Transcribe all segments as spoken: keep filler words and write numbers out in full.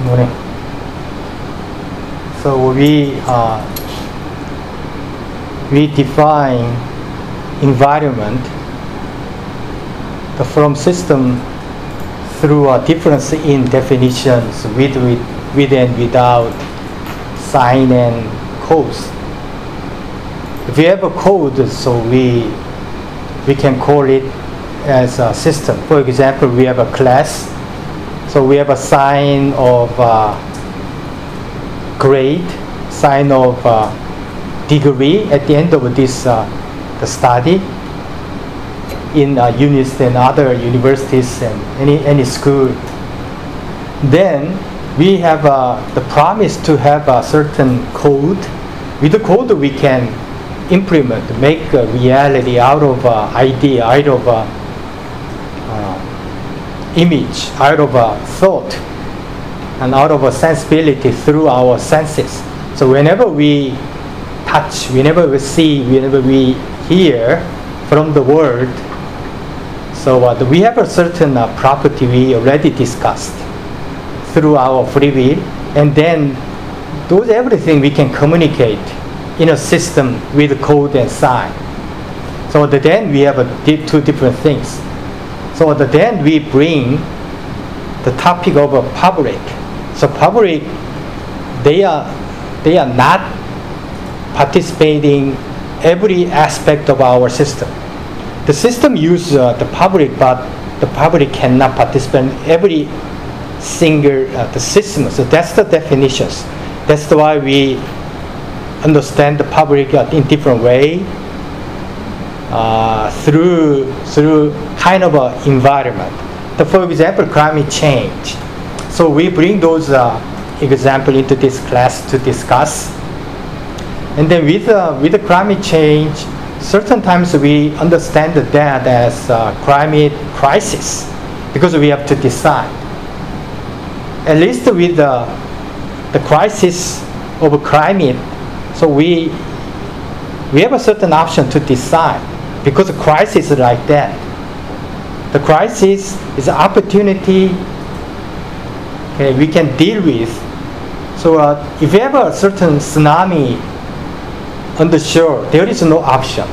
morning. So we uh, we define environment from system through a difference in definitions with, with, with and without sign and codes. If we have a code, so we we can call it as a system. For example, we have a class, so we have a sign of uh, grade, sign of uh, degree at the end of this uh, the study in uh, U N I S T and other universities and any, any school. Then we have uh, the promise to have a certain code. With the code we can implement, make a reality out of uh, idea, out of uh, uh, image, out of uh, thought, and out of a sensibility through our senses. So whenever we touch, whenever we see, whenever we hear from the world, so uh, we have a certain uh, property we already discussed through our free will, and then those everything we can communicate in a system with code and sign. So the, then we have a di two different things. So the, then we bring the topic of a public. So public, they are they are not participating every aspect of our system. The system uses uh, the public, but the public cannot participate in every single uh, the system. So that's the definitions. That's why we understand the public uh, in different way uh, through through kind of a environment. The, for example, climate change. So we bring those uh, example into this class to discuss. And then with uh, with the climate change, certain times we understand that as uh, climate crisis, because we have to decide. At least with uh, the crisis of climate. So we we have a certain option to decide, because a crisis is like that. The crisis is an opportunity, okay, we can deal with. So uh, if you have a certain tsunami on the shore, there is no option.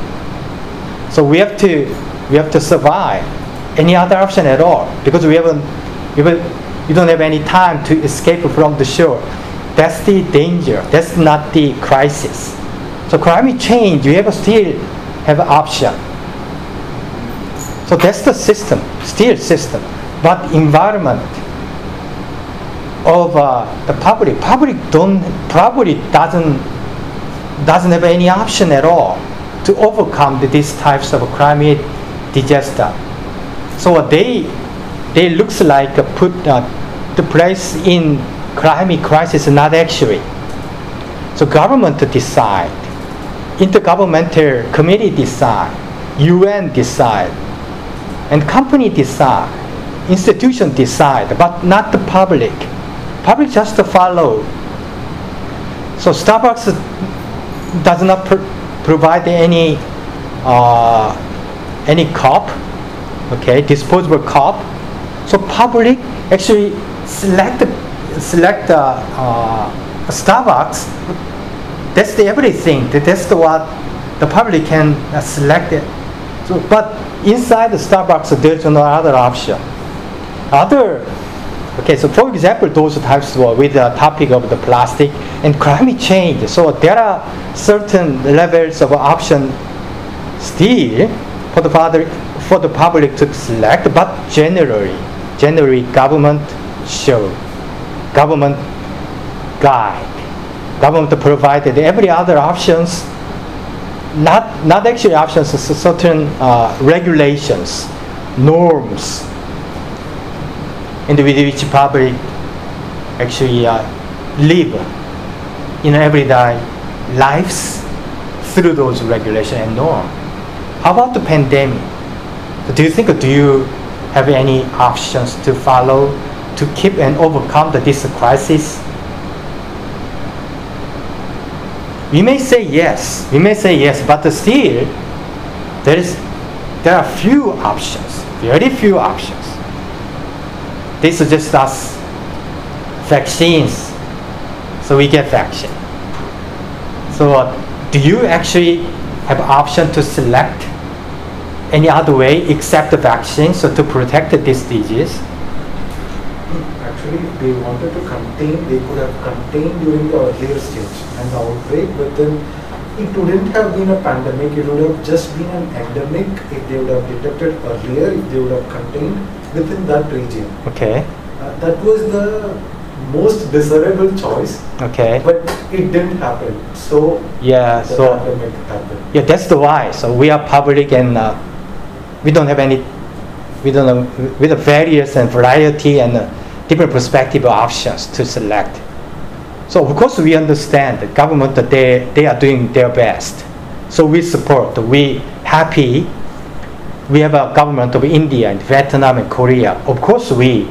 So we have to we have to survive. Any other option at all, because we haven't we, have, we don't have any time to escape from the shore. That's the danger. That's not the crisis. So climate change, you have still have an option. So that's the system, still system. But environment of uh, the public, public don't probably doesn't doesn't have any option at all to overcome the, these types of climate disaster. So uh, they they looks like uh, put uh, the place in climate crisis, not actually. So government decide, intergovernmental committee decide, U N decide, and company decide, institution decide, but not the public. Public just follow. So Starbucks does not pr provide any uh, any cup, okay, disposable cup. So public actually select the select uh, uh, Starbucks. That's the everything. That's the what the public can uh, select it. So, but inside the Starbucks, there's no other option. Other, okay. So for example, those types were with the topic of the plastic and climate change. So there are certain levels of option still for the father for the public to select. But generally, generally government show. Government guide. Government provided every other options, not not actually options, certain uh, regulations, norms, and with which public actually uh, live in everyday lives through those regulations and norms. How about the pandemic? Do you think, do you have any options to follow to keep and overcome the, this crisis? We may say yes, we may say yes, but still, there is, there are few options, very few options. They suggest us vaccines. So we get vaccine. So do you actually have option to select any other way except the vaccine, so to protect this disease? Actually, if they wanted to contain, they could have contained during the earlier stage and the outbreak, but then it wouldn't have been a pandemic, it would have just been an endemic if they would have detected earlier, if they would have contained within that region. Okay. Uh, that was the most desirable choice. Okay. But it didn't happen. So yeah, the so pandemic happened. Yeah, that's the why. So we are public and uh, we don't have any, we don't know, with the various and variety and uh, different perspective options to select. So of course we understand the government that they, they are doing their best. So we support, we happy. We have a government of India and Vietnam and Korea. Of course we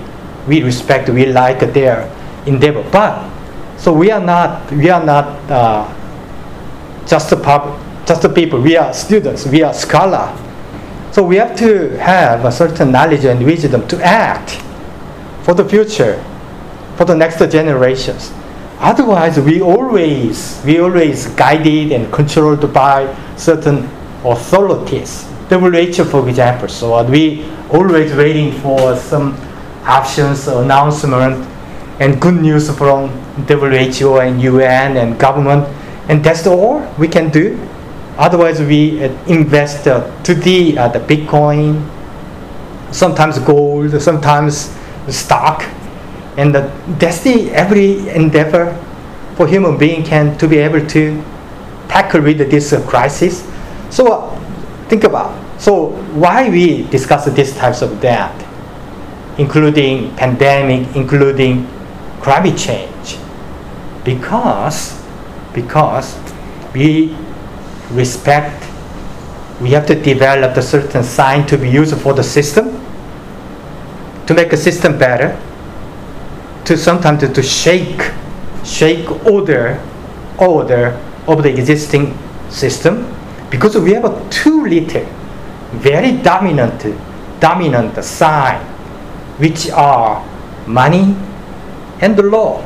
we respect, we like their endeavor. But so we are not we are not uh, just the pub, just the people. We are students. We are scholars. So we have to have a certain knowledge and wisdom to act for the future, for the next generations. Otherwise, we always we always guided and controlled by certain authorities. W H O, for example. So we always waiting for some options, announcement, and good news from W H O and U N and government, and that's all we can do. Otherwise, we uh, invest uh, to the uh, the Bitcoin, sometimes gold, sometimes stock, and uh, that's the every endeavor for human being can to be able to tackle with this uh, crisis. So uh, think about so why we discuss these types of that. Including pandemic, including climate change, because because we respect, we have to develop a certain science to be used for the system, to make a system better, to sometimes to, to shake shake order order of the existing system, because we have a too little, very dominant dominant sign, which are money and the law.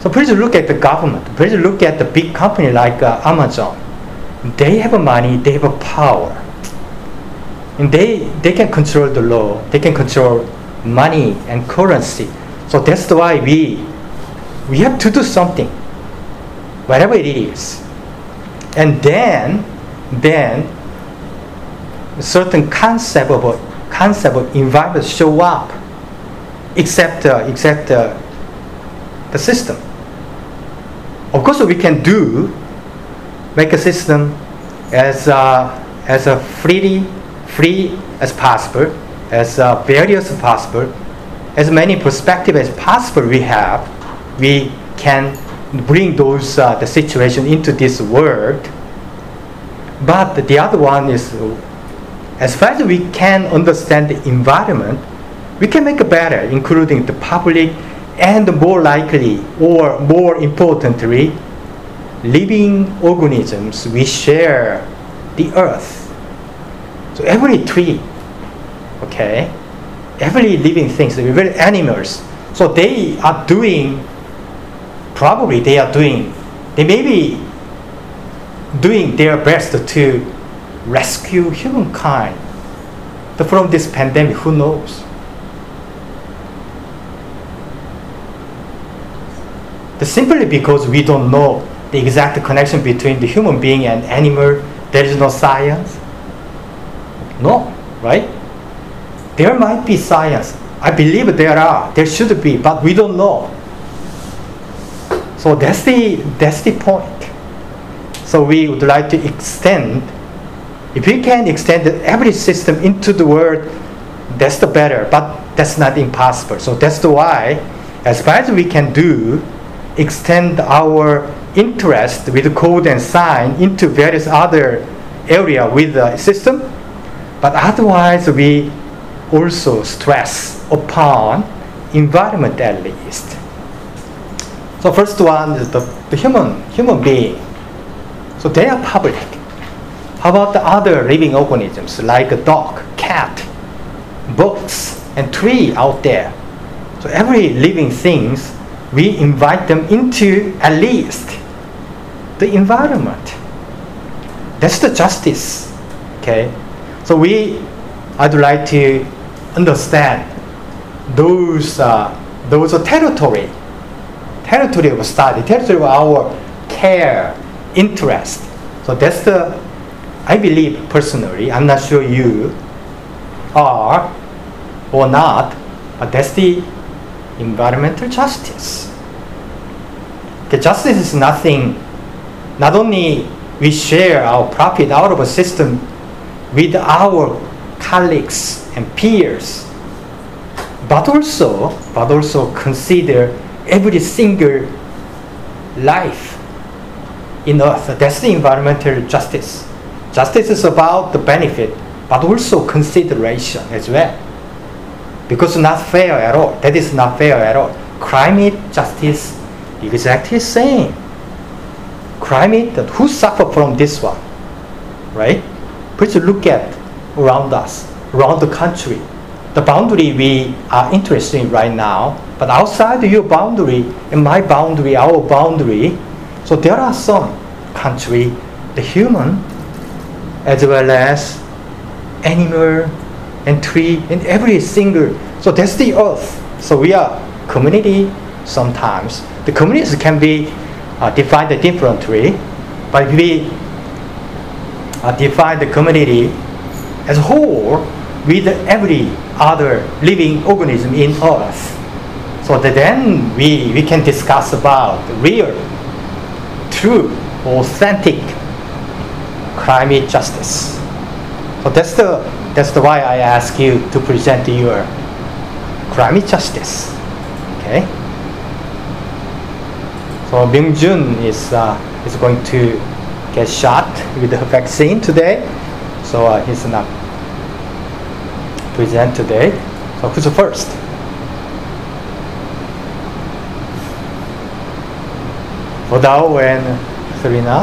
So please look at the government. Please look at the big company like uh, Amazon. They have money, they have power. And they, they can control the law. They can control money and currency. So that's why we, we have to do something, whatever it is. And then, then a certain concept of a concept of environment show up, except uh, except uh, the system. Of course, we can do make a system as uh, as uh, freely free as possible, as uh, various as possible, as many perspectives as possible we have. We can bring those uh, the situation into this world. But the other one is, as far as we can understand the environment, we can make it better, including the public and more likely, or more importantly, living organisms. We share the earth. So every tree, okay, every living thing, so every animals, so they are doing, probably they are doing, they may be doing their best to rescue humankind from this pandemic. Who knows? That's simply because we don't know the exact connection between the human being and animal. There is no science. No, right? There might be science. I believe there are. There should be, but we don't know. So that's the that's the point. So we would like to extend. If we can extend every system into the world, that's the better, but that's not impossible. So that's the why, as far as we can do, extend our interest with code and sign into various other area with the system, but otherwise we also stress upon environment at least. So first one is the, the human, human being. So they are public. How about the other living organisms like a dog, cat, books, and tree out there? So every living things, we invite them into at least the environment. That's the justice. Okay. So we, I'd like to understand those uh, those are territory, territory of study, territory of our care, interest. So that's the, I believe personally, I'm not sure you are or not, but that's the environmental justice. Okay, justice is nothing, not only we share our profit out of a system with our colleagues and peers, but also, but also consider every single life in earth. That's the environmental justice. Justice is about the benefit, but also consideration as well. Because not fair at all. That is not fair at all. Climate justice, exactly same. Climate, who suffer from this one, right? Please look at around us, around the country, the boundary we are interested in right now. But outside your boundary and my boundary, our boundary, so there are some country, the human, as well as animal, and tree, and every single, so that's the earth. So we are community sometimes. The communities can be uh, defined differently, but if we uh, define the community as a whole with every other living organism in earth. So that then we, we can discuss about the real, true, authentic climate justice. So that's the That's the why I ask you to present your climate justice. Okay. So Myung Joon is uh, is going to get shot with the vaccine today. So uh, he's not present today. So who's the first? Odao and Serena.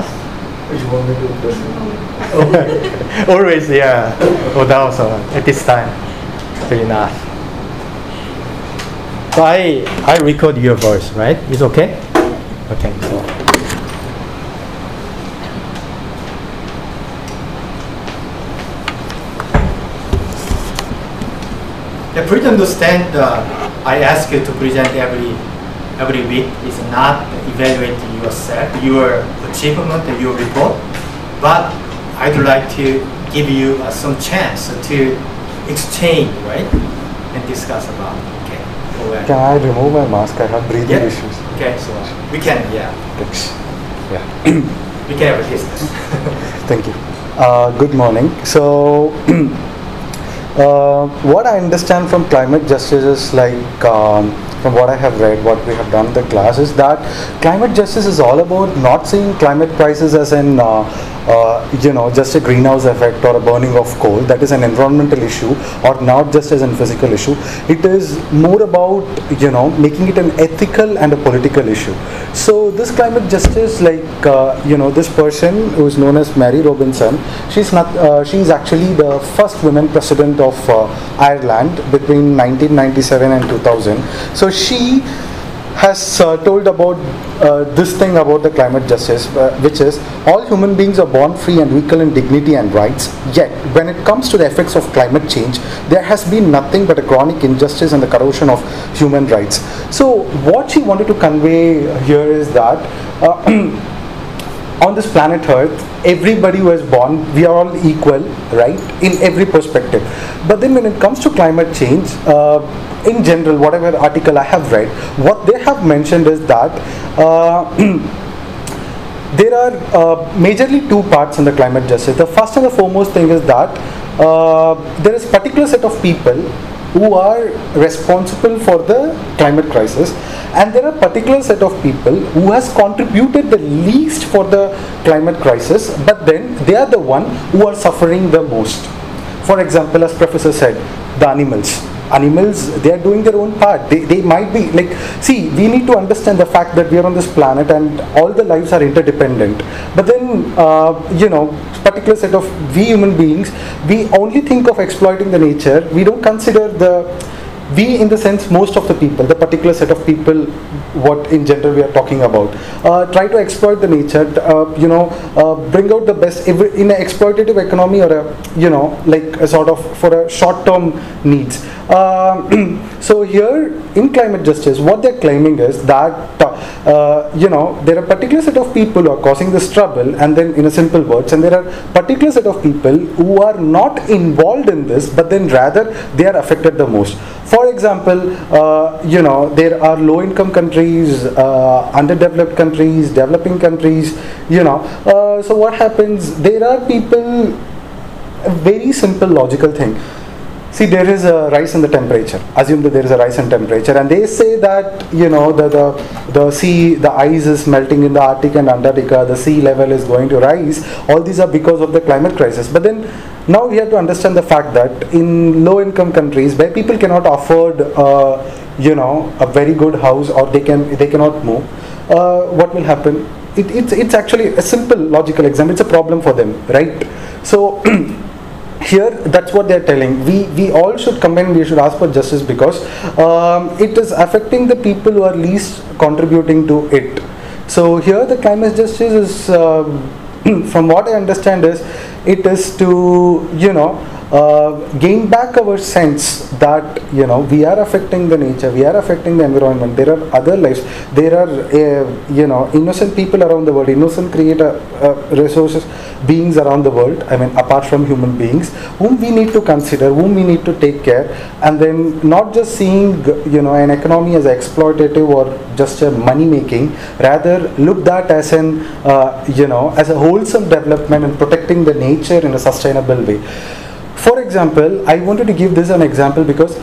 Always, yeah. Also at this time, fair enough. So I I record your voice, right? It's okay. Okay. So. Yeah, please understand. Uh, I ask you to present every every week. It's not evaluating yourself, your achievement, your report, but I'd like to give you uh, some chance to exchange, right, and discuss about. Okay. Right. Can I remove my mask? I have breathing yeah. issues. Okay, so we can. Yeah. Thanks. Yeah. We can have a distance. Thank you. Uh, good morning. So, uh, what I understand from climate justice is like. Um, From what I have read, what we have done in the class is that climate justice is all about not seeing climate crisis as an, uh, uh, you know, just a greenhouse effect or a burning of coal. That is an environmental issue, or not just as a physical issue. It is more about, you know, making it an ethical and a political issue. So this climate justice, like, uh, you know, this person who is known as Mary Robinson, she's not, uh, she's actually the first woman president of uh, Ireland between nineteen ninety-seven and two thousand. So So she has uh, told about uh, this thing about the climate justice, uh, which is all human beings are born free and equal in dignity and rights. Yet, when it comes to the effects of climate change, there has been nothing but a chronic injustice and the corrosion of human rights. So what she wanted to convey here is that uh, on this planet Earth, everybody who is born, we are all equal, right, in every perspective. But then when it comes to climate change, uh, in general, whatever article I have read, what they have mentioned is that uh, there are uh, majorly two parts in the climate justice. The first and the foremost thing is that uh, there is a particular set of people who are responsible for the climate crisis, and there are a particular set of people who has contributed the least for the climate crisis, but then they are the one who are suffering the most. For example, as Professor said, the animals. Animals, they are doing their own part. They, they might be like, see, we need to understand the fact that we are on this planet and all the lives are interdependent. But then, uh, you know, particular set of we human beings, we only think of exploiting the nature. We don't consider the we, in the sense, most of the people, the particular set of people, what in general we are talking about, uh, try to exploit the nature, uh, you know, uh, bring out the best every, in an exploitative economy or a, you know, like a sort of for a short-term needs. Uh, so here in climate justice, what they're claiming is that, uh, you know, there are particular set of people who are causing this trouble, and then in a simple words, and there are particular set of people who are not involved in this, but then rather they are affected the most. For example, uh, you know, there are low-income countries, uh, underdeveloped countries, developing countries, you know. Uh, so what happens, there are people, a very simple logical thing. See, there is a rise in the temperature. Assume that there is a rise in temperature, and they say that, you know, the, the, the sea, the ice is melting in the Arctic and Antarctica, the sea level is going to rise. All these are because of the climate crisis. But then, now we have to understand the fact that in low-income countries where people cannot afford, uh, you know, a very good house, or they can they cannot move, uh, what will happen? It, it's, it's actually a simple logical example. It's a problem for them, right? So, here, that's what they're telling. We we all should come in, we should ask for justice, because um, it is affecting the people who are least contributing to it. So here the climate justice is, uh, from what I understand is, it is to, you know, uh, gain back our sense that, you know, we are affecting the nature, we are affecting the environment, there are other lives, there are, uh, you know, innocent people around the world, innocent creator uh, resources, beings around the world, I mean, apart from human beings, whom we need to consider, whom we need to take care, and then not just seeing, you know, an economy as exploitative or just a money making, rather looked at as an, uh, you know, as a wholesome development and protecting the nature in a sustainable way. For example, I wanted to give this an example because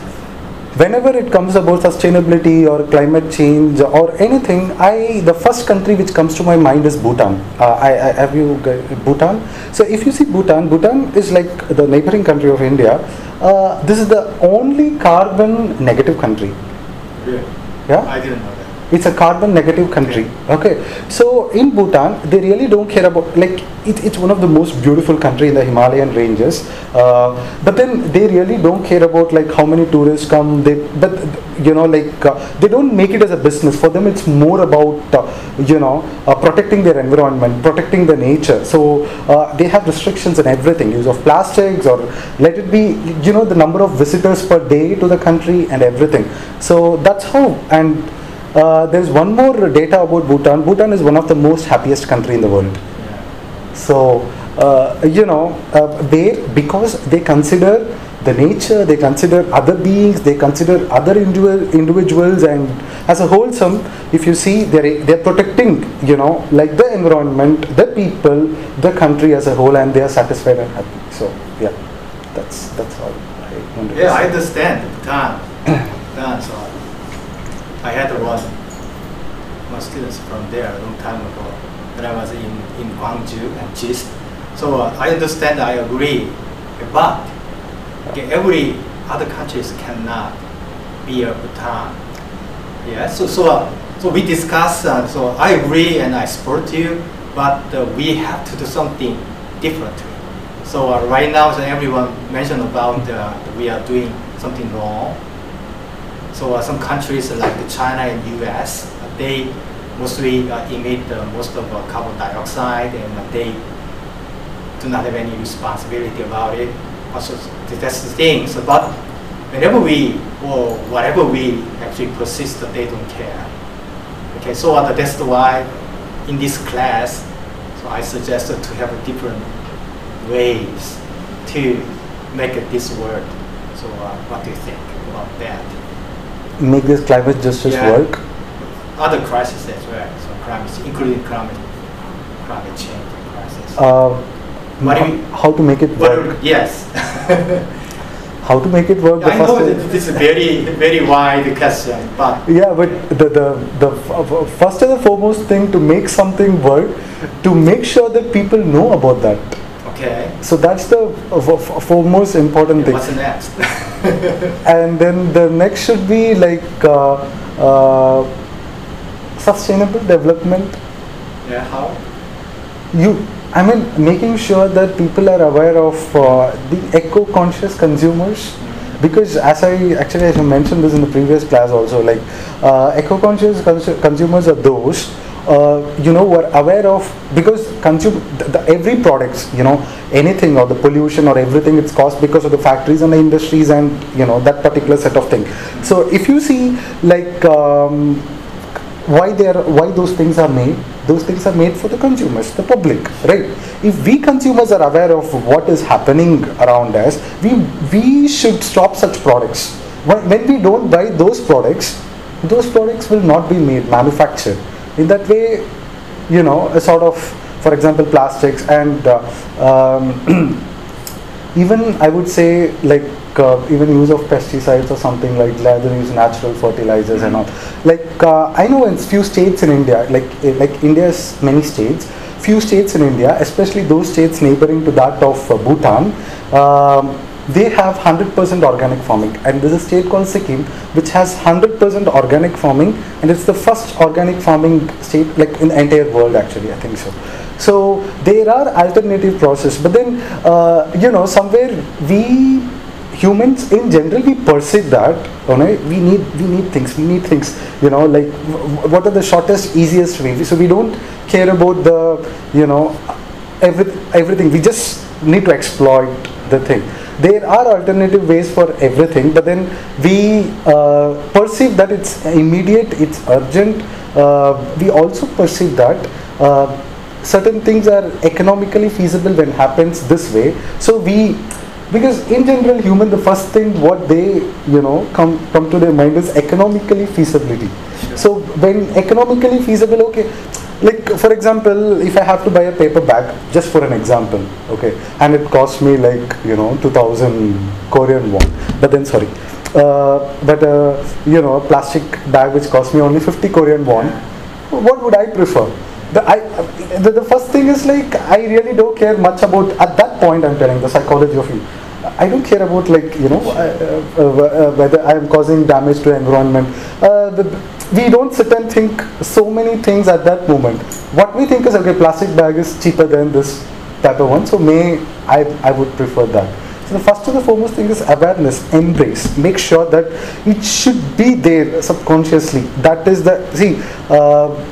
whenever it comes about sustainability or climate change or anything, I the first country which comes to my mind is Bhutan. Uh, I, I have you Bhutan? So if you see Bhutan, Bhutan is like the neighboring country of India. Uh, this is the only carbon negative country. Yeah. Yeah? I didn't know that. It's a carbon negative country. Okay, so in Bhutan they really don't care about, like, it, it's one of the most beautiful country in the Himalayan ranges, uh, but then they really don't care about, like, how many tourists come. They, but you know, like, uh, they don't make it as a business. For them it's more about, uh, you know, uh, protecting their environment, protecting the nature. So uh, they have restrictions on everything, use of plastics, or let it be, you know, the number of visitors per day to the country and everything. So that's how. And Uh, there's one more data about Bhutan. Bhutan is one of the most happiest country in the world. So, uh, you know, uh, they, because they consider the nature, they consider other beings, they consider other individual, individuals, and as a wholesome, if you see, they're, they're protecting, you know, like the environment, the people, the country as a whole, and they are satisfied and happy. So, yeah, that's, that's all I wanted to say. Yeah, I understand. Bhutan. Bhutan, so. I had one, one students from there a long time ago when I was in, in Gwangju and Jist. So uh, I understand, I agree, but okay, every other countries cannot be a Bhutan. Yeah, so, so, uh, so we discuss, uh, so I agree and I support you, but uh, we have to do something different. So uh, right now, so everyone mentioned about uh, we are doing something wrong. So uh, some countries like China and U S, uh, they mostly uh, emit uh, most of uh, carbon dioxide, and uh, they do not have any responsibility about it. Also, that's the thing. So, but whenever we, or whatever we actually persist, uh, they don't care. Okay, so uh, that's why in this class, so I suggested to have a different ways to make uh, this work. So uh, what do you think about that? Make this climate justice yeah. work? Other crises as well, so crimes, including climate, climate change and crisis. Uh, what do you, how to make it work? Yes. How to make it work? Yeah, I know that this is very, very wide question, but yeah, but the the the first and the foremost thing to make something work, to make sure that people know about that. Okay. So that's the foremost important yeah, thing. What's next? And then the next should be like uh, uh, sustainable development. Yeah, how? You, I mean, making sure that people are aware of uh, the eco-conscious consumers. Mm-hmm. because as I actually I mentioned this in the previous class also, like uh, eco-conscious cons consumers are those uh, you know who are aware of, because consume the, the every products, you know, anything or the pollution or everything, it's caused because of the factories and the industries and, you know, that particular set of things. So if you see like um, why they are, why those things are made, those things are made for the consumers, the public, right? If we consumers are aware of what is happening around us, we we should stop such products. When we don't buy those products, those products will not be made, manufactured. In that way, you know, a sort of, for example, plastics and uh, um, even I would say like uh, even use of pesticides or something like that, they use natural fertilizers and all. Like uh, I know in few states in India, like like India's many states, few states in India, especially those states neighboring to that of uh, Bhutan, um, they have one hundred percent organic farming, and there's a state called Sikkim which has one hundred percent organic farming, and it's the first organic farming state like in the entire world actually, I think so. So there are alternative processes, but then uh, you know, somewhere we humans in general, we perceive that, you know, we need we need things, we need things, you know, like what are the shortest, easiest way. So we don't care about the, you know, every, everything, we just need to exploit the thing. There are alternative ways for everything, but then we uh, perceive that it's immediate, it's urgent. Uh, we also perceive that uh, certain things are economically feasible when happens this way. So we, because in general human, the first thing what they, you know, come come to their mind is economically feasibility. Sure. So when economically feasible, okay, like for example, if I have to buy a paper bag, just for an example, okay, and it costs me like, you know, two thousand Korean won, but then sorry, uh, but uh, you know, a plastic bag which costs me only fifty Korean won, what would I prefer? The, I, the, the first thing is like, I really don't care much about, at that point I'm telling the psychology of you, I don't care about like, you know, uh, uh, uh, whether I am causing damage to the environment. Uh, the, we don't sit and think so many things at that moment. What we think is, okay, plastic bag is cheaper than this type of one, so may I, I would prefer that. So the first and the foremost thing is awareness, embrace, make sure that it should be there subconsciously. That is the, see, uh,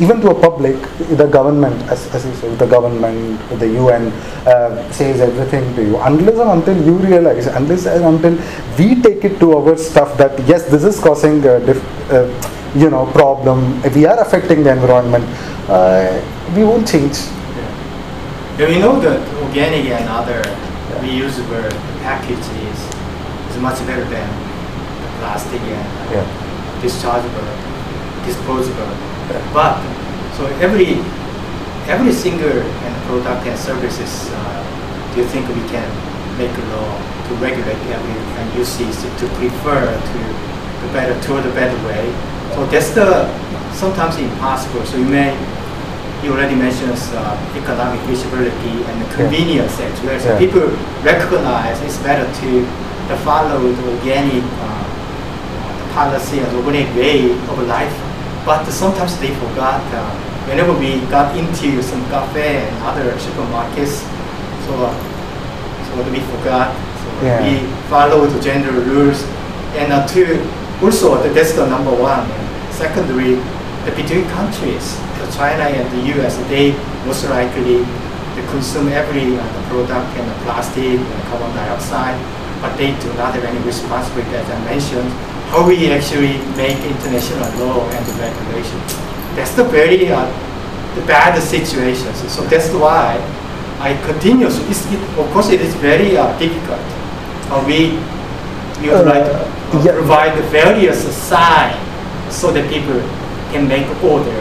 even to a public, the government, as, as you say, the government, the U N uh, says everything to you. Unless and until you realize, unless and until we take it to our stuff that yes, this is causing a diff, uh, you know, problem, we are affecting the environment, uh, we won't change. Yeah. Do we know that organic and other reusable packages is much better than the plastic and yeah. dischargeable, disposable? But so every every single and product and services, uh, do you think we can make a law to regulate every and usage to prefer to the better to the better way? So that's the sometimes impossible. So you may you already mentioned uh, economic feasibility and the convenience yeah. actually. So yeah. people recognize it's better to, to follow the organic uh, the policy and organic way of life. But sometimes they forgot, uh, whenever we got into some cafe and other supermarkets, so, uh, so we forgot, so yeah. we follow the gender rules. And uh, two, also that's the number one. Secondly, the between countries, the China and the U S, they most likely they consume every uh, the product and the plastic and carbon dioxide, but they do not have any responsibility, as I mentioned. How we actually make international law and regulation. That's the very uh, the bad situation. So that's why I continue. So it's, it, of course, it is very uh, difficult. Uh, we we would uh, like to uh, yeah. provide the various signs so that people can make order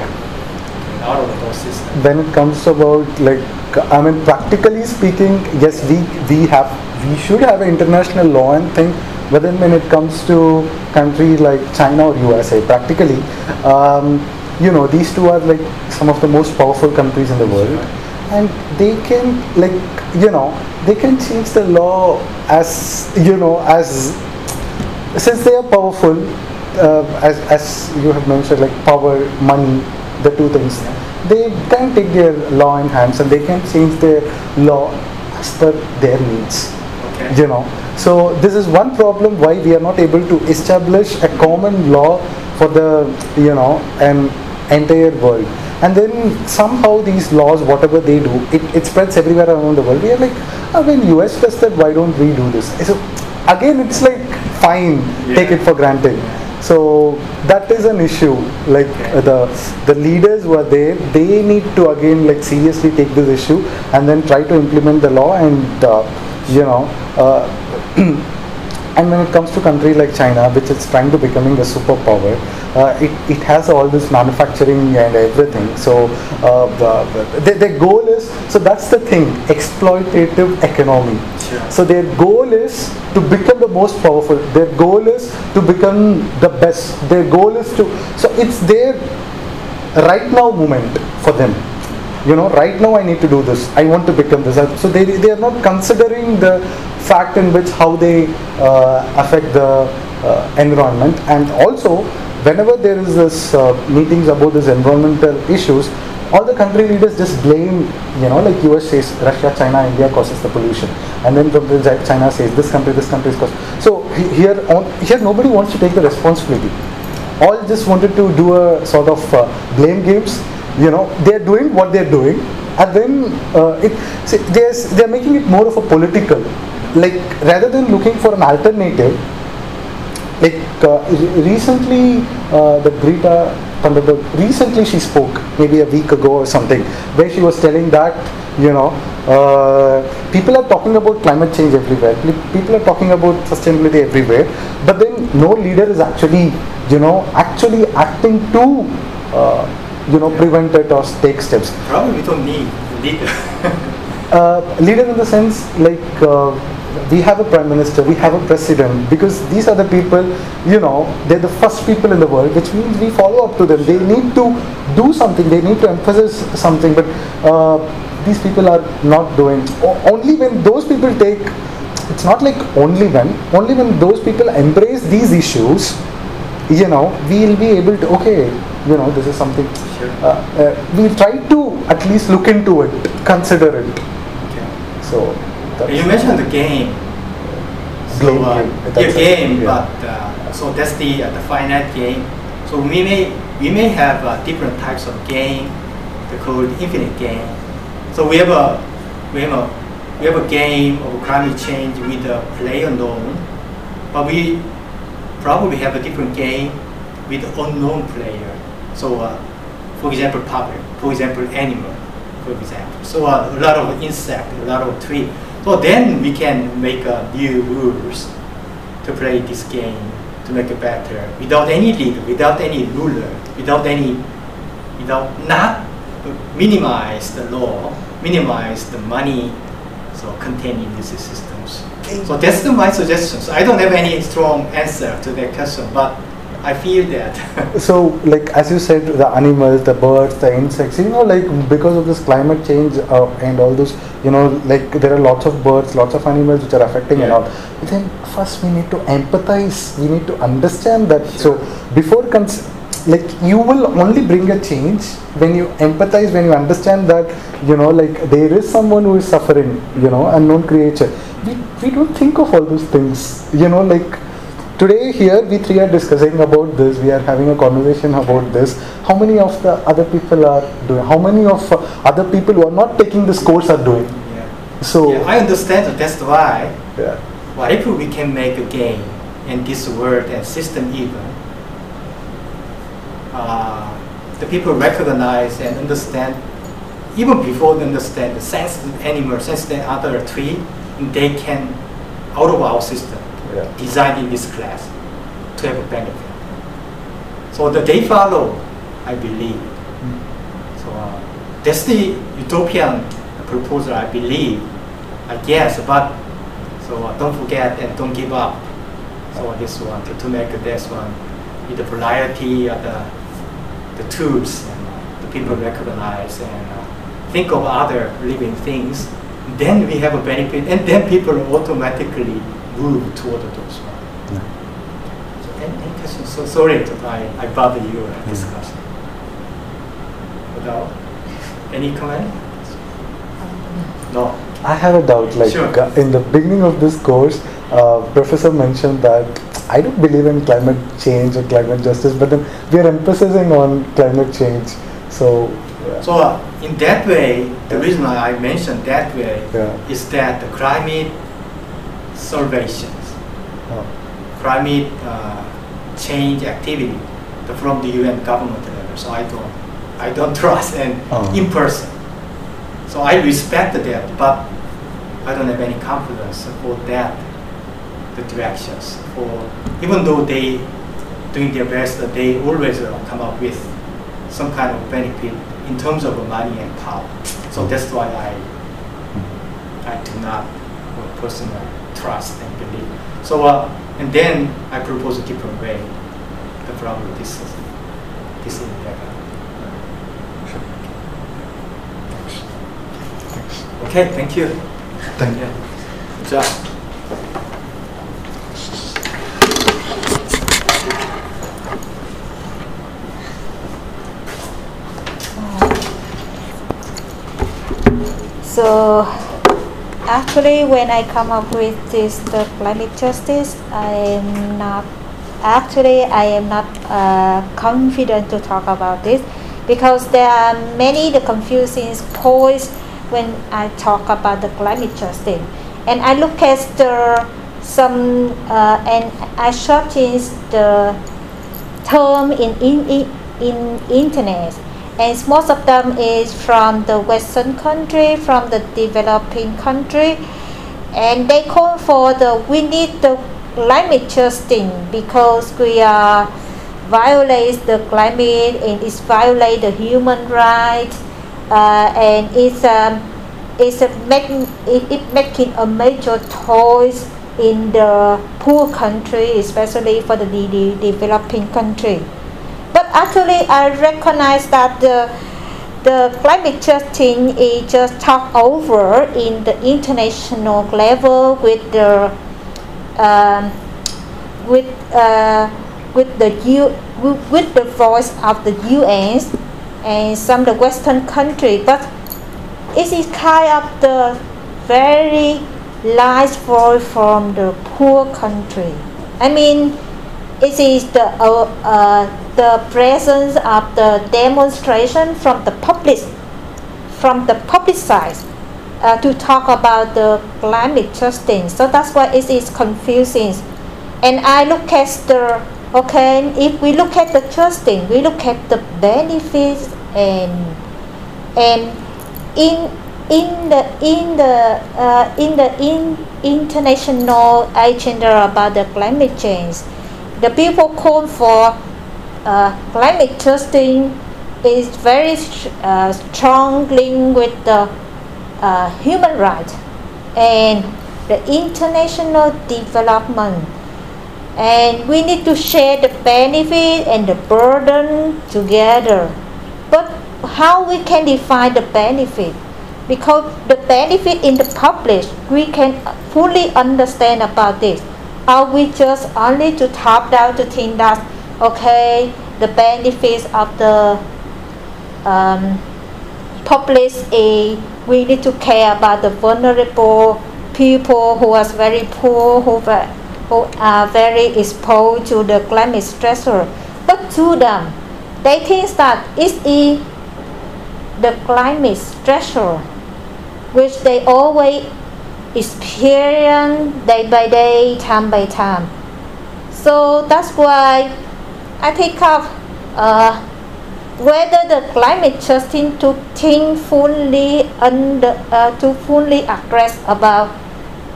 out of those systems. When it comes about like, I mean, practically speaking, yes, we we have we should have an international law and thing. But then when it comes to countries like China or U S A, practically, um, you know, these two are like some of the most powerful countries in the world. And they can, like, you know, they can change the law as, you know, as, since they are powerful, uh, as, as you have mentioned, like power, money, the two things, they can take their law in hands and they can change their law as per their needs, okay. you know. So this is one problem why we are not able to establish a common law for the, you know, an entire world. And then somehow these laws, whatever they do, it, it spreads everywhere around the world. We are like, I mean, U S does that, why don't we do this? So again, it's like, fine, yeah. Take it for granted. So that is an issue. Like uh, the the leaders who are there, they need to again like seriously take this issue and then try to implement the law. And uh, you know, uh, and when it comes to country like China, which is trying to becoming a superpower, uh, it it has all this manufacturing and everything. So uh, the, the their goal is, so that's the thing, exploitative economy. So their goal is to become the most powerful. Their goal is to become the best. Their goal is to, so it's their right now moment for them. You know, right now I need to do this. I want to become this. So they they are not considering the fact in which how they uh, affect the uh, environment. And also, whenever there is this uh, meetings about this environmental issues, all the country leaders just blame, you know, like U S says Russia, China, India causes the pollution, and then China says this country, this country is causing. So here, on, here nobody wants to take the responsibility. All just wanted to do a sort of uh, blame games. You know, they are doing what they are doing, and then uh, it see, there's they are making it more of a political, like rather than looking for an alternative. Like uh, recently, uh, the Greta. Recently she spoke, maybe a week ago or something, where she was telling that, you know, uh, people are talking about climate change everywhere, people are talking about sustainability everywhere, but then no leader is actually, you know, actually acting to, uh, you know, prevent it or take steps. Probably we don't need leader. uh, leader in the sense, like, uh, we have a prime minister, we have a president, because these are the people, you know, they're the first people in the world, which means we follow up to them. They need to do something, they need to emphasize something, but uh, these people are not doing. Only when those people take, it's not like only when, only when those people embrace these issues, you know, we'll be able to, okay, you know, this is something, uh, uh, we try to at least look into it, consider it. Okay. So. You mentioned the game. So, game, uh, yeah, game, yeah. But uh, so that's the uh, the finite game. So we may we may have uh, different types of game, the called infinite game. So we have a we have a we have a game of climate change with a play unknown, but we probably have a different game with unknown player. So uh, for example, puppet. For example, animal. For example, so uh, a lot of insect, a lot of tree. So then we can make uh, new rules to play this game, to make it better, without any leader, without any ruler, without any, without not minimize the law, minimize the money, so containing these systems. So that's the, my suggestions. I don't have any strong answer to that question, but I feel that. So, like as you said, the animals, the birds, the insects, you know, like because of this climate change uh, and all those, you know, like there are lots of birds, lots of animals which are affecting, yeah, and all. But then first we need to empathize, we need to understand that. Sure. So before, cons like you will only bring a change when you empathize, when you understand that, you know, like there is someone who is suffering, you know, unknown creature. We, we don't think of all those things, you know, like. Today here we three are discussing about this, we are having a conversation about this. How many of the other people are doing, how many of uh, other people who are not taking this course are doing? Yeah. So yeah, I understand that, that's why, yeah. What if we can make a game in this world and system even, uh, the people recognize and understand, even before they understand the sensitive animal, sensitive other tree, they can, out of our system, yeah, designing this class to have a benefit. So the day follow, I believe. Mm. So uh, that's the utopian proposal, I believe, I guess. But so uh, don't forget and don't give up. So uh, this one to, to make this one with the variety of the the tools, and uh, the people recognize and uh, think of other living things. Then we have a benefit, and then people automatically move toward those ones. Yeah. So, any, any questions? So sorry that I, I bother you and discuss. Without any comment? No. I have a doubt. Like sure. In the beginning of this course, uh, professor mentioned that I don't believe in climate change or climate justice, but then we are emphasizing on climate change. So, yeah. so uh, in that way, the yeah. reason I mentioned that way yeah. is that the climate salvation, oh. climate uh, change activity the, from the U N government level. So I don't, I don't trust and oh. in person. So I respect that, but I don't have any confidence for that. The directions for, even though they doing their best, they always uh, come up with some kind of benefit in terms of money and power. So that's why I I do not uh, personally trust and believe. So uh, and then I propose a different way to problem this this endeavor. Okay, thank you. Thank you. Good job. So actually, when I come up with this the climate justice, I am not actually I am not uh, confident to talk about this, because there are many the confusing points when I talk about the climate justice. And I look at the some uh, and I shorten the term in in in internet. And most of them is from the Western country, from the developing country, and they call for the we need the climate justice because we are violate the climate and it's violate the human rights, uh, and it's um it's a making it, it making a major choice in the poor country, especially for the de developing country. But actually, I recognize that the, the climate justice is just talked over in the international level with the um, with uh, with the U with the voice of the U N and some of the Western countries. But it is kind of the very large voice from the poor country. I mean, it is the uh, uh, the presence of the demonstration from the public, from the public side, uh, to talk about the climate justice. So that's why it is confusing. And I look at the, okay, if we look at the justice, we look at the benefits and and in in the in the uh, in the in international agenda about the climate change, the people call for Uh, climate justice is very uh, strong link with the uh, human rights and the international development, and we need to share the benefit and the burden together. But how we can define the benefit? Because the benefit in the public, we can fully understand about this. Are we just only to top down to think that okay, the benefits of the um, public is we need to care about the vulnerable people who are very poor, who, who are very exposed to the climate stressor. But to them, they think that it is the climate stressor, which they always experience day by day, time by time. So that's why I think of uh, whether the climate justice to think fully and uh, to fully address about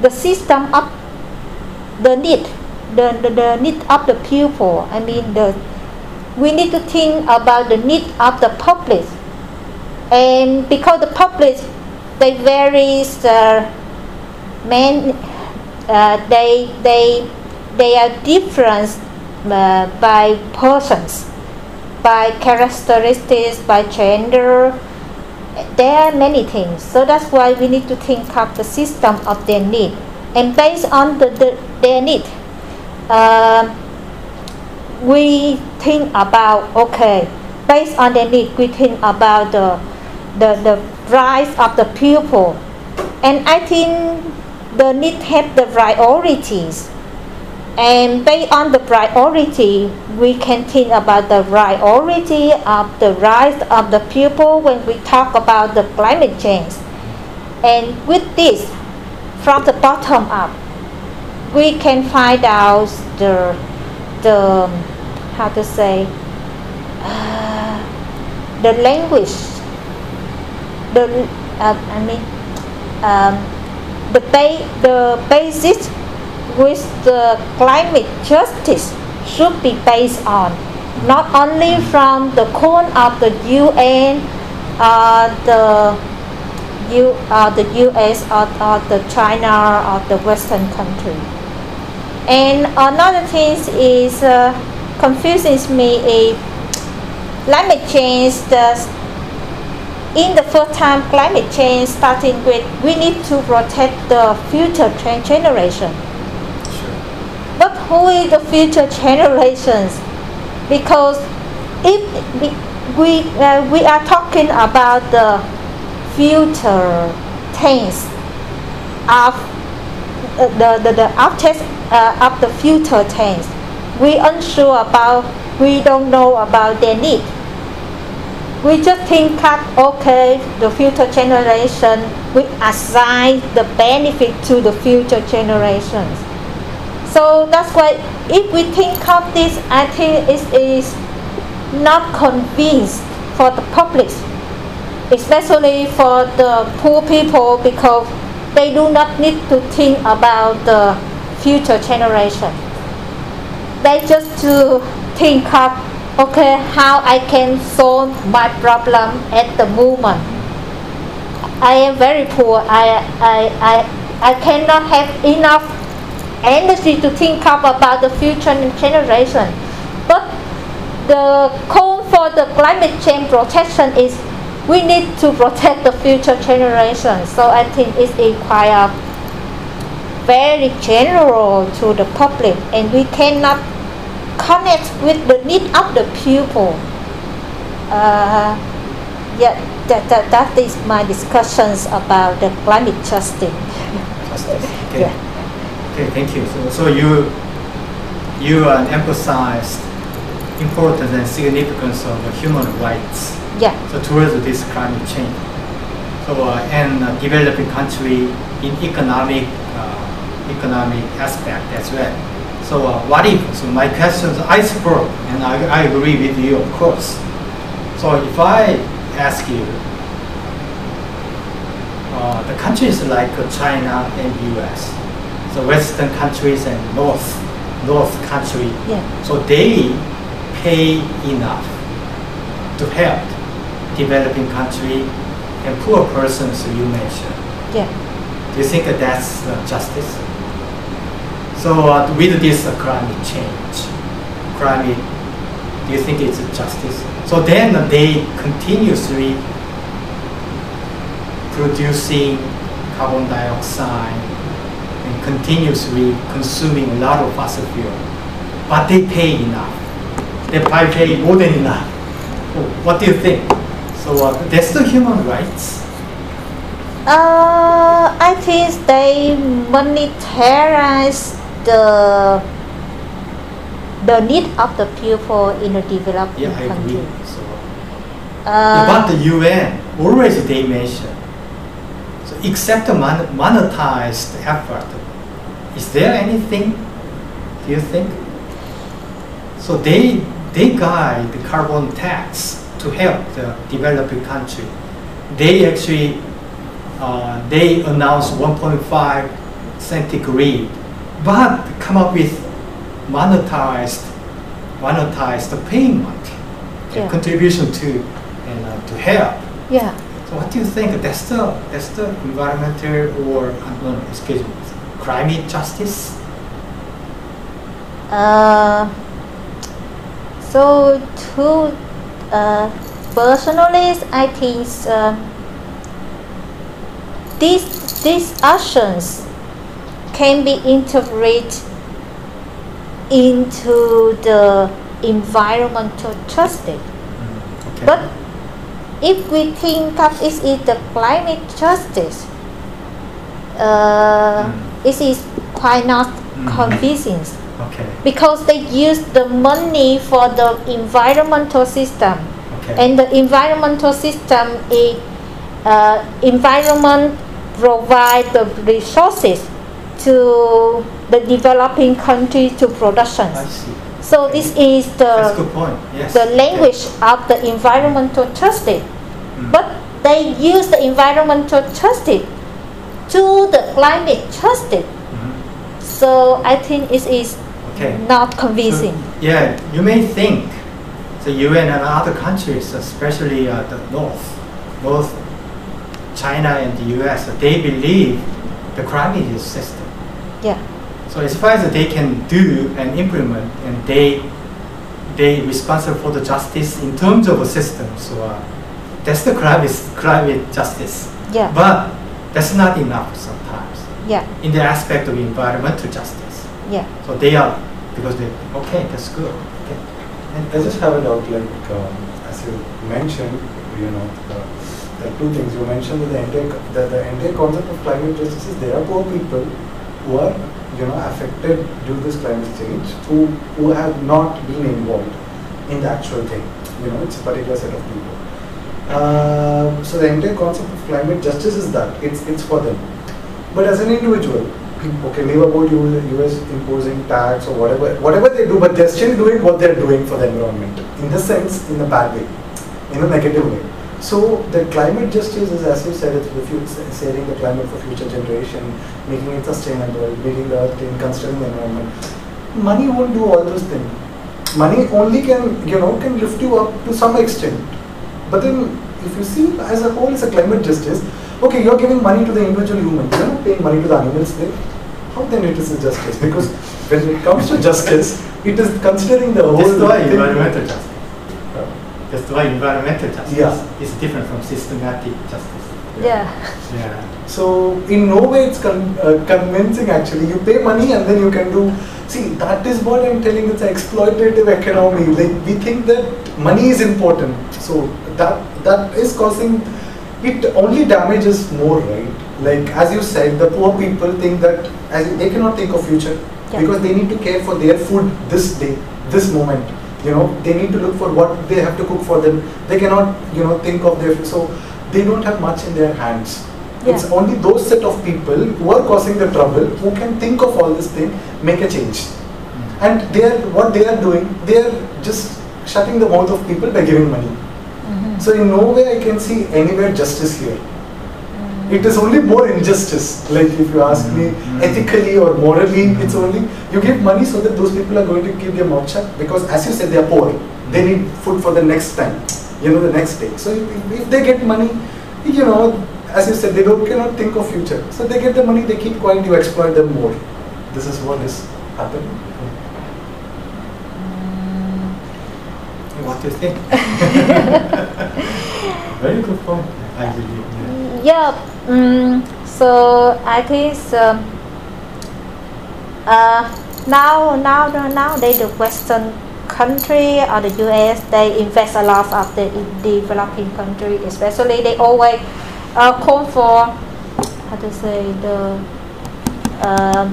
the system of the need, the, the, the need of the people. I mean, the we need to think about the need of the public, and because the public, they vary, uh, men, uh, they they they are different. Uh, by persons, by characteristics, by gender, there are many things. So that's why we need to think of the system of their need, and based on the, the their need, uh, we think about okay. Based on their need, we think about the the the rights of the people, and I think they need to have the priorities. And based on the priority, we can think about the priority of the rights of the people when we talk about the climate change. And with this, from the bottom up, we can find out the, the how to say, uh, the language, the, uh, I mean, um, the, ba the basis which the climate justice should be based on, not only from the cone of the U N, uh, the, U, uh, the U S, or, or the China, or the Western country. And another thing is uh, confuses me is climate change. The, in the first time, climate change starting with we need to protect the future generation. But who is the future generations? Because if we, uh, we are talking about the future tense of uh, the, the, the object uh, of the future tense, we unsure about, we don't know about their need. We just think that, okay, the future generation, we assign the benefit to the future generations. So that's why if we think of this, I think it is not convinced for the public, especially for the poor people, because they do not need to think about the future generation. They just to think of, okay, how I can solve my problem at the moment. I am very poor. I, I, I, I cannot have enough energy to think up about the future generation. But the call for the climate change protection is we need to protect the future generation. So I think it's quite uh, very general to the public, and we cannot connect with the need of the people. Uh, yeah, that, that, that is my discussions about the climate justice. Justice. Okay. Yeah. Okay, thank you. So, so you you uh, emphasized importance and significance of the human rights. Yeah. So towards this climate change. So uh, and uh, developing country in economic uh, economic aspect as well. So uh, what if? So my questions, I support and I, I agree with you, of course. So if I ask you, uh, the countries like China and U S. The Western countries and North, North country. Yeah. So they pay enough to help developing country and poor persons you mentioned. Yeah. Do you think that that's uh, justice? So uh, with this uh, climate change, climate, do you think it's justice? So then uh, they continuously producing carbon dioxide, continuously consuming a lot of fossil fuel, but they pay enough. They probably pay more than enough. What do you think? So uh, that's the human rights. Uh, I think they monetarize the the need of the people in a developing yeah, I country. Agree. So, uh, but the U N always they mention. So except the monetized effort, is there anything, do you think? So they, they guide the carbon tax to help the developing country. They actually, uh, they announce one point five centigrade, but come up with monetized, monetized payment, yeah. contribution to, and uh, to help. Yeah. So what do you think? That's the that's the environmental or no, excuse me, climate justice. Uh, so to uh, personally, I think uh, these these actions can be integrated into the environmental justice, mm, okay. but. If we think of it is the climate justice, uh, mm. it is quite not mm. convincing. Okay. Because they use the money for the environmental system, okay. and the environmental system is uh, environment provide the resources to the developing countries to production. I see. So okay. this is the yes. the language yes. of the environmental justice, mm. but they use the environmental justice to the climate justice. Mm. So I think it is. Okay. Not convincing. So, yeah, you may think the U N and other countries, especially uh, the North, North China and the U S, they believe the climate is system. Yeah. So as far as they can do and implement, and they they responsible for the justice in terms of a system. So uh, that's the climate climate justice. Yeah. But that's not enough sometimes. Yeah. In the aspect of environmental justice. Yeah. So they are, because they, okay, that's good. Okay. And I just have a doubt, like, um, as you mentioned, you know, uh, the two things. You mentioned that the entire, the, the entire concept of climate justice is there are poor people who are, you know, affected due to this climate change, who, who have not been involved in the actual thing. You know, it's a particular set of people. Uh, so the entire concept of climate justice is that, it's, it's for them. But as an individual, okay, leave about U S imposing tax or whatever, whatever they do, but they're still doing what they're doing for the environment. In the sense, in a bad way, in a negative way. So the climate justice is, as you said, it's the future, saving the climate for future generation, making it sustainable, making the earth clean, considering the environment. Money won't do all those things. Money only can, you know, can lift you up to some extent. But then, if you see as a whole, it's a climate justice. Okay, you're giving money to the individual humans, you're not paying money to the animals. Then how then it is a justice? Because when it comes to justice, it is considering the whole thing. That's why environmental justice. That's why environmental justice yeah. is different from systematic justice. Yeah. Yeah. yeah. So in no way it's con uh, convincing actually. You pay money and then you can do. See, that is what I'm telling. It's an exploitative economy. Like we think that money is important. So that that is causing. It only damages more, right? Like as you said, the poor people think that as they cannot think of future yeah. because they need to care for their food this day, this moment. You know, they need to look for what they have to cook for them. They cannot, you know, think of their food. So they don't have much in their hands. Yeah. It's only those set of people who are causing the trouble who can think of all this thing, make a change. Mm. And they are what they are doing. They are just shutting the mouth of people by giving money. So in no way I can see anywhere justice here. Mm. It is only more injustice. Like if you ask mm. me mm. ethically or morally, mm. it's only you give money so that those people are going to keep their mouth shut because as you said they are poor. Mm. They need food for the next time, you know, the next day. So if, if they get money, you know, as you said, they don't cannot think of future. So they get the money, they keep quiet, you exploit them more. This is what is happening. What do you think? Very good point, I believe. Yeah. yeah um, so I think um, uh, now, now, now, they the Western country or the U S they invest a lot of the developing country, especially they always uh, call for how to say the uh,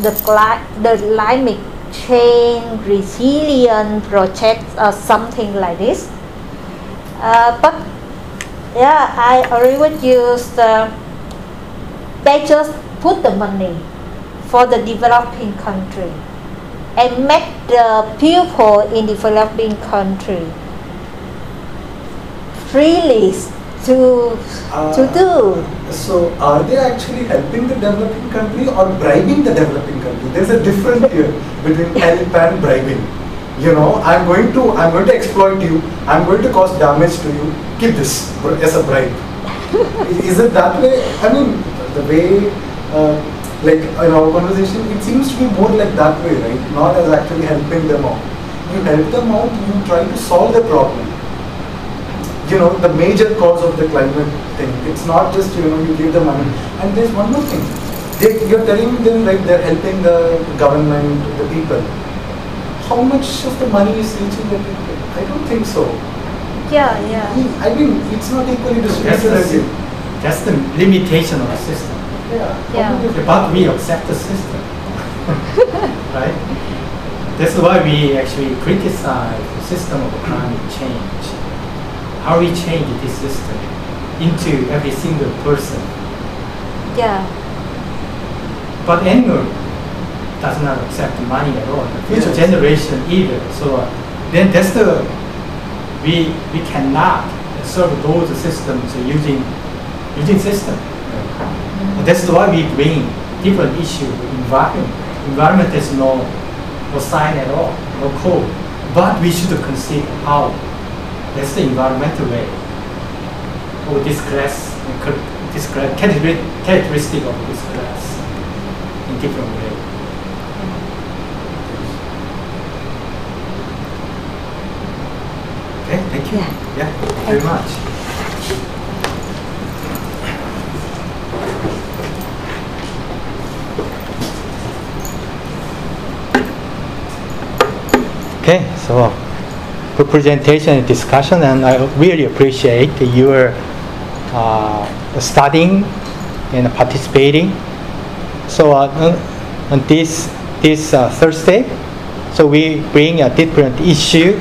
the the climate change resilient projects or something like this. Uh, but yeah, I already would use the, they just put the money for the developing country and make the people in developing country freely to uh, to do. So are they actually helping the developing country or bribing the developing country? There's a difference here between help and bribing. You know, I'm going to I'm going to exploit you. I'm going to cause damage to you. Keep this as a bribe. Is it that way? I mean, the way uh, like in our conversation, it seems to be more like that way, right? Not as actually helping them out. You help them out. You try to solve the problem. You know, the major cause of the climate thing. It's not just, you know, you give the money. And there's one more thing. They, you're telling them, like, they're helping the government, the people. How much of the money is reaching the people? I don't think so. Yeah, yeah. I mean, it's not equally distributed. That's the limitation of the system. Yeah. yeah. But we accept the system, right? That's why we actually criticize the system of climate change. How we change this system into every single person. Yeah. But animal does not accept money at all. The future yes. generation either. So then that's the we we cannot serve those systems using using system. And that's why we bring different issue environment. Environment is no no sign at all, no code. But we should conceive how that's the environmental way or this class, this class characteristic of this class in different way. Okay, thank you. Yeah, yeah thank you very much. Okay, so good presentation and discussion, and I really appreciate your uh, studying and participating. So uh, on this this uh, Thursday, so we bring a different issue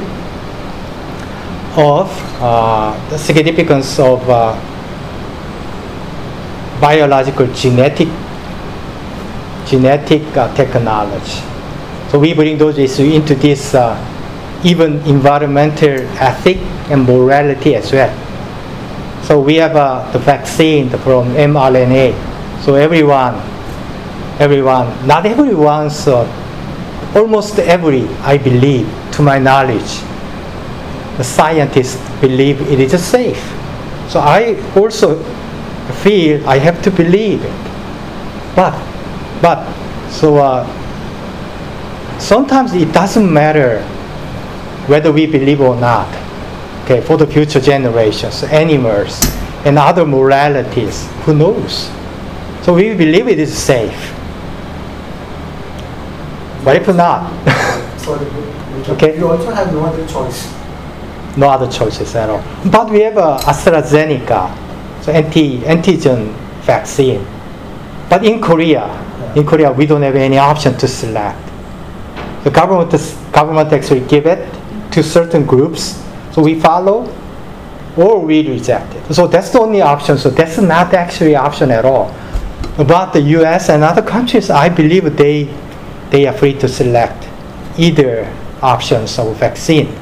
of uh, the significance of uh, biological genetic genetic uh, technology. So we bring those issues into this uh, even environmental ethic and morality as well. So we have uh, the vaccine from m R N A. So everyone, everyone, not everyone, so almost every, I believe, to my knowledge, the scientists believe it is safe. So I also feel I have to believe it. But, but, so. Uh, Sometimes it doesn't matter whether we believe or not. Okay, for the future generations, animals, and other moralities, who knows? So we believe it is safe. But if not, sorry, okay, you also have no other choice. No other choices at all. But we have uh, AstraZeneca, so anti antigen vaccine. But in Korea, yeah. in Korea, we don't have any option to select. The government, government actually give it to certain groups, so we follow or we reject it. So that's the only option, so that's not actually an option at all. About the U S and other countries, I believe they, they are free to select either options of vaccine.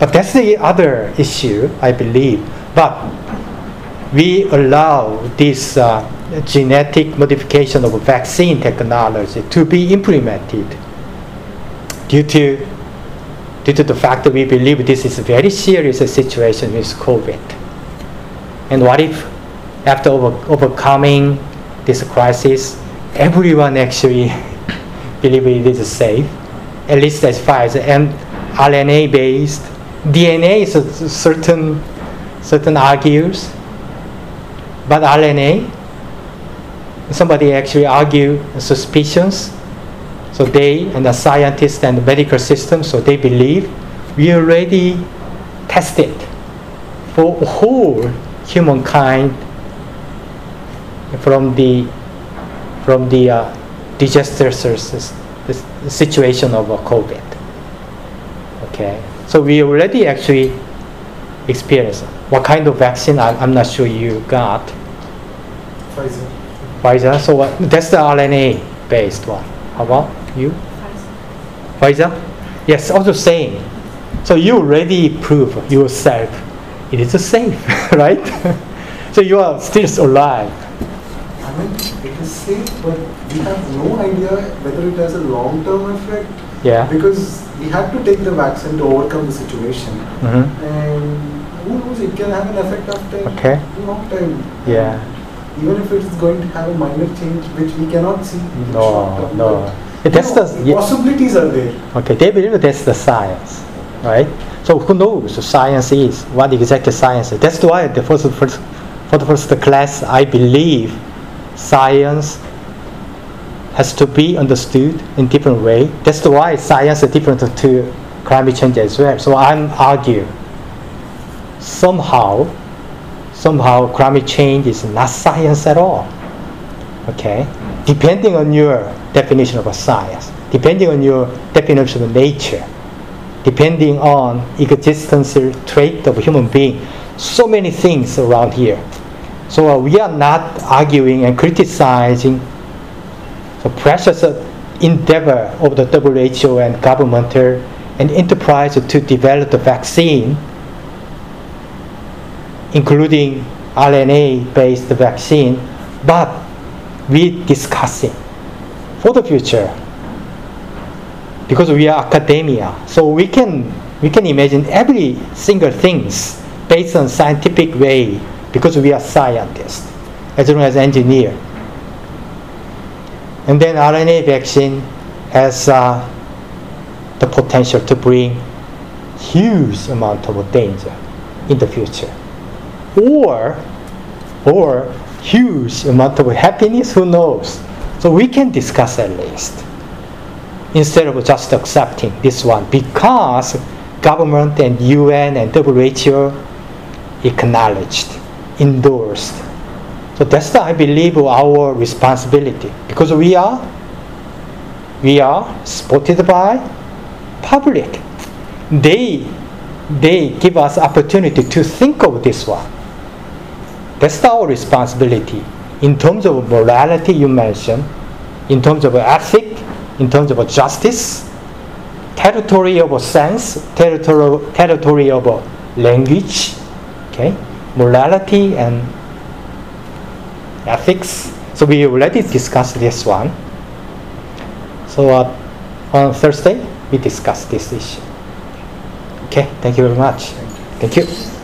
But that's the other issue, I believe. But we allow this uh, genetic modification of vaccine technology to be implemented. Due to, due to the fact that we believe this is a very serious situation with COVID. And what if, after over, overcoming this crisis, everyone actually believes it is safe, at least as far as m R N A-based. D N A is a certain, certain argues, but R N A, somebody actually argues suspicions. So they and the scientists and the medical system, so they believe we already tested for whole humankind from the from the uh, disaster situation of COVID. Okay, so we already actually experienced. What kind of vaccine? I, I'm not sure you got. Pfizer. Pfizer. So uh, that's the R N A-based one. How about you? Pfizer? Yes, also same. So you already prove yourself it is safe, right? So you are still alive. I mean, it is safe, but we have no idea whether it has a long-term effect. Yeah. Because we had to take the vaccine to overcome the situation. Mm-hmm. And who knows, it can have an effect after okay. a long time. Yeah. Even if it's going to have a minor change, which we cannot see. No, no. That's the possibilities are there. Okay, they believe that's the science, right? So who knows what science is, what exactly science is. That's why the first, first, for the first class, I believe science has to be understood in different way. That's why science is different to climate change as well. So I'm arguing somehow. Somehow climate change is not science at all. okay? Depending on your definition of a science, depending on your definition of nature, depending on existential trait of a human being, so many things around here. So uh, we are not arguing and criticizing the precious endeavor of the W H O and government and enterprise to develop the vaccine, including R N A-based vaccine, but we're discussing for the future, because we are academia, so we can we can imagine every single things based on scientific way, because we are scientists as well as engineer. And then R N A vaccine has uh, the potential to bring huge amount of danger in the future, or or huge amount of happiness, who knows? So we can discuss at least, instead of just accepting this one, because government and U N and W H O acknowledged, endorsed. So that's the, I believe, our responsibility, because we are we are supported by public. They they give us opportunity to think of this one. That's our responsibility in terms of morality you mentioned, in terms of ethics, in terms of justice, territory of sense, territory, territory of language, okay, morality and ethics. So we already discussed this one. So uh, on Thursday, we discussed this issue. Okay, thank you very much. Thank you.